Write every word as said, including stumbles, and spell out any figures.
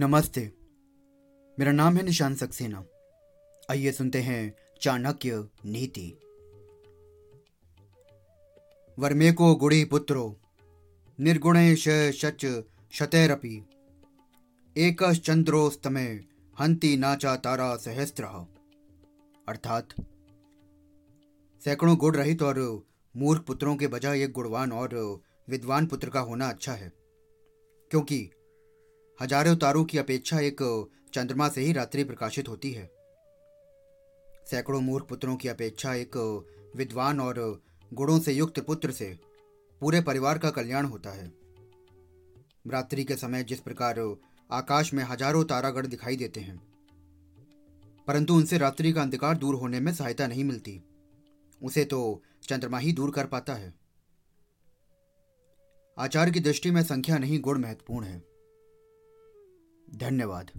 नमस्ते, मेरा नाम है निशान सक्सेना। आइए सुनते हैं चाणक्य नीति। वर्मेको गुणी पुत्रो निर्गुणेश शच शतैरपि एकश्चन्द्रोस्तमे हंति नाचा तारा सहस्त्रः। अर्थात सैकड़ों गुण रहित और मूर्ख पुत्रों के बजाय एक गुणवान और विद्वान पुत्र का होना अच्छा है, क्योंकि हजारों तारों की अपेक्षा एक चंद्रमा से ही रात्रि प्रकाशित होती है। सैकड़ों मूर्ख पुत्रों की अपेक्षा एक विद्वान और गुणों से युक्त पुत्र से पूरे परिवार का कल्याण होता है। रात्रि के समय जिस प्रकार आकाश में हजारों तारागण दिखाई देते हैं, परंतु उनसे रात्रि का अंधकार दूर होने में सहायता नहीं मिलती, उसे तो चंद्रमा ही दूर कर पाता है। आचार की दृष्टि में संख्या नहीं गुण महत्वपूर्ण है। धन्यवाद।